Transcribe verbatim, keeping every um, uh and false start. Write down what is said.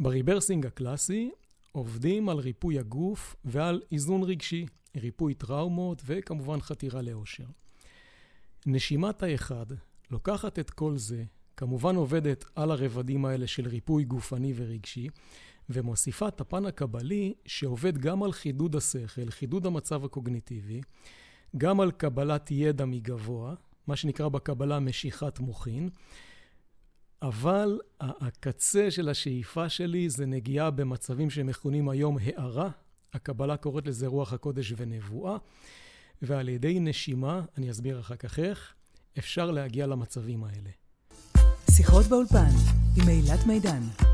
בריברסינג הקלאסי עובדים על ריפוי הגוף ועל איזון רגשי, ריפוי טראומות וכמובן חתירה לאושר. נשימת האחד לוקחת את כל זה, כמובן עובדת על הרבדים האלה של ריפוי גופני ורגשי, ומוסיפה את הפן הקבלי שעובד גם על חידוד השכל, חידוד המצב הקוגניטיבי, גם על קבלת ידע מגבוה, מה שנקרא בקבלה משיכת מוכין, אבל הקצה של השאיפה שלי זה נגיעה במצבים שמכונים היום הערה, הקבלה קוראת לזה רוח הקודש ונבואה, ועל ידי נשימה, אני אסביר אחר כך איך, אפשר להגיע למצבים האלה. שיחות באולפן עם אילת מידן.